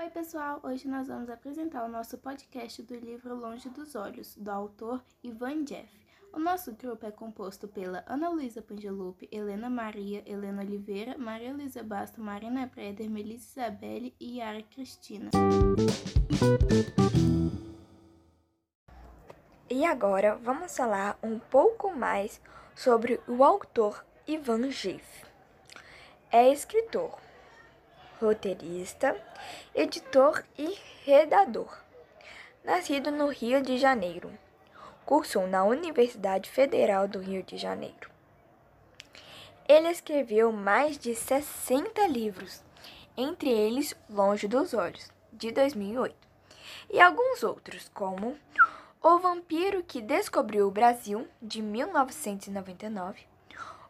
Oi pessoal, hoje nós vamos apresentar o nosso podcast do livro Longe dos Olhos, do autor Ivan Jeff. O nosso grupo é composto pela Ana Luísa Pangelupi, Helena Maria, Helena Oliveira, Maria Luisa Basto, Marina Preder, Melissa Isabelle e Yara Cristina. E agora vamos falar um pouco mais sobre o autor Ivan Jeff. É escritor, roteirista, editor e redator. Nascido no Rio de Janeiro, cursou na Universidade Federal do Rio de Janeiro. Ele escreveu mais de 60 livros, entre eles Longe dos Olhos, de 2008, e alguns outros, como O Vampiro que Descobriu o Brasil, de 1999,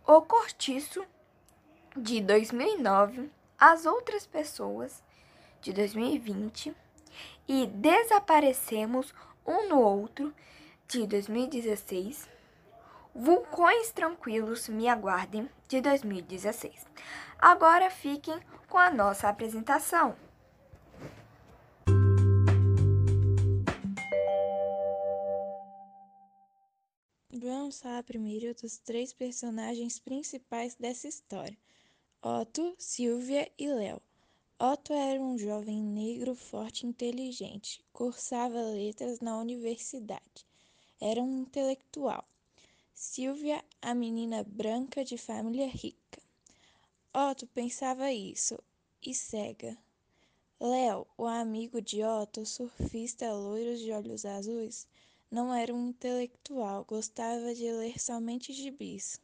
O Cortiço, de 2009, As Outras Pessoas, de 2020, e Desaparecemos um no Outro, de 2016, Vulcões Tranquilos, Me Aguardem, de 2016. Agora fiquem com a nossa apresentação. Vamos falar primeiro dos três personagens principais dessa história: Otto, Silvia e Léo. Otto era um jovem negro forte e inteligente, cursava letras na universidade, era um intelectual. Silvia, a menina branca de família rica. Otto pensava isso, e cega. Léo, o amigo de Otto, surfista loiro de olhos azuis, não era um intelectual, gostava de ler somente gibis.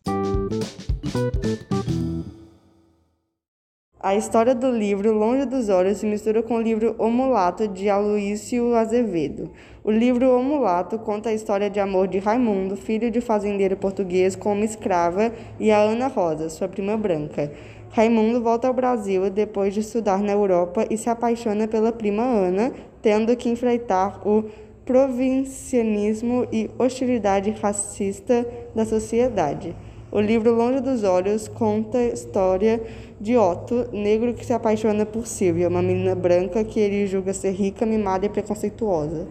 A história do livro Longe dos Olhos se mistura com o livro O Mulato, de Aluísio Azevedo. O livro O Mulato conta a história de amor de Raimundo, filho de fazendeiro português, com uma escrava, e a Ana Rosa, sua prima branca. Raimundo volta ao Brasil depois de estudar na Europa e se apaixona pela prima Ana, tendo que enfrentar o provincianismo e hostilidade racista da sociedade. O livro Longe dos Olhos conta a história de Otto, negro que se apaixona por Silvia, uma menina branca que ele julga ser rica, mimada e preconceituosa.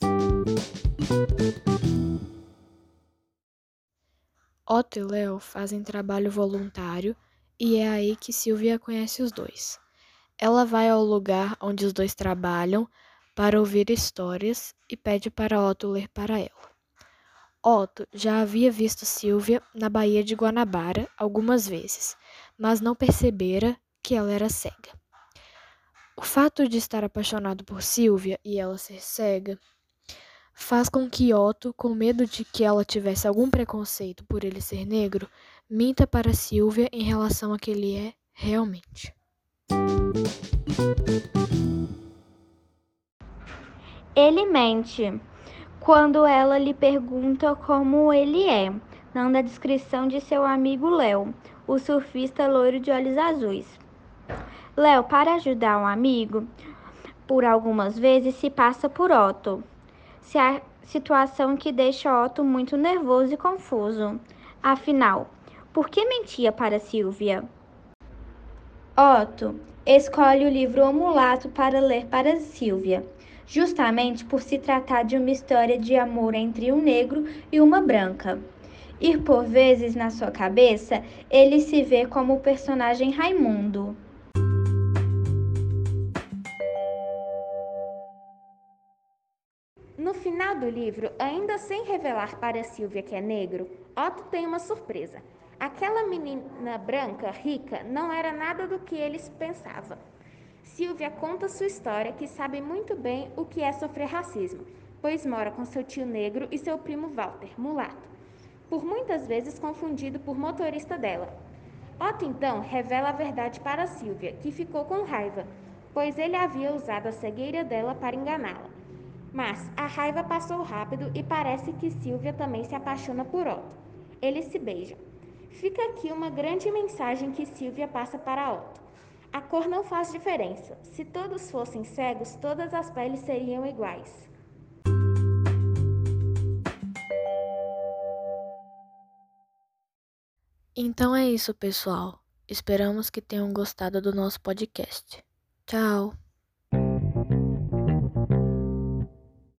Otto e Léo fazem trabalho voluntário e é aí que Silvia conhece os dois. Ela vai ao lugar onde os dois trabalham para ouvir histórias e pede para Otto ler para ela. Otto já havia visto Silvia na Baía de Guanabara algumas vezes, mas não percebera que ela era cega. O fato de estar apaixonado por Silvia e ela ser cega faz com que Otto, com medo de que ela tivesse algum preconceito por ele ser negro, minta para Silvia em relação a que ele é realmente. Ele mente quando ela lhe pergunta como ele é, não da descrição de seu amigo Léo, o surfista loiro de olhos azuis. Léo, para ajudar um amigo, por algumas vezes se passa por Otto, situação que deixa Otto muito nervoso e confuso. Afinal, por que mentia para Silvia? Otto escolhe o livro O Mulato para ler para Silvia, justamente por se tratar de uma história de amor entre um negro e uma branca. E por vezes, na sua cabeça, ele se vê como o personagem Raimundo. No final do livro, ainda sem revelar para Silvia que é negro, Otto tem uma surpresa. Aquela menina branca, rica, não era nada do que eles pensavam. Silvia conta sua história, que sabe muito bem o que é sofrer racismo, pois mora com seu tio negro e seu primo Walter, mulato, por muitas vezes confundido por motorista dela. Otto, então, revela a verdade para Silvia, que ficou com raiva, pois ele havia usado a cegueira dela para enganá-la. Mas a raiva passou rápido e parece que Silvia também se apaixona por Otto. Eles se beijam. Fica aqui uma grande mensagem que Silvia passa para Otto. A cor não faz diferença. Se todos fossem cegos, todas as peles seriam iguais. Então é isso, pessoal. Esperamos que tenham gostado do nosso podcast. Tchau!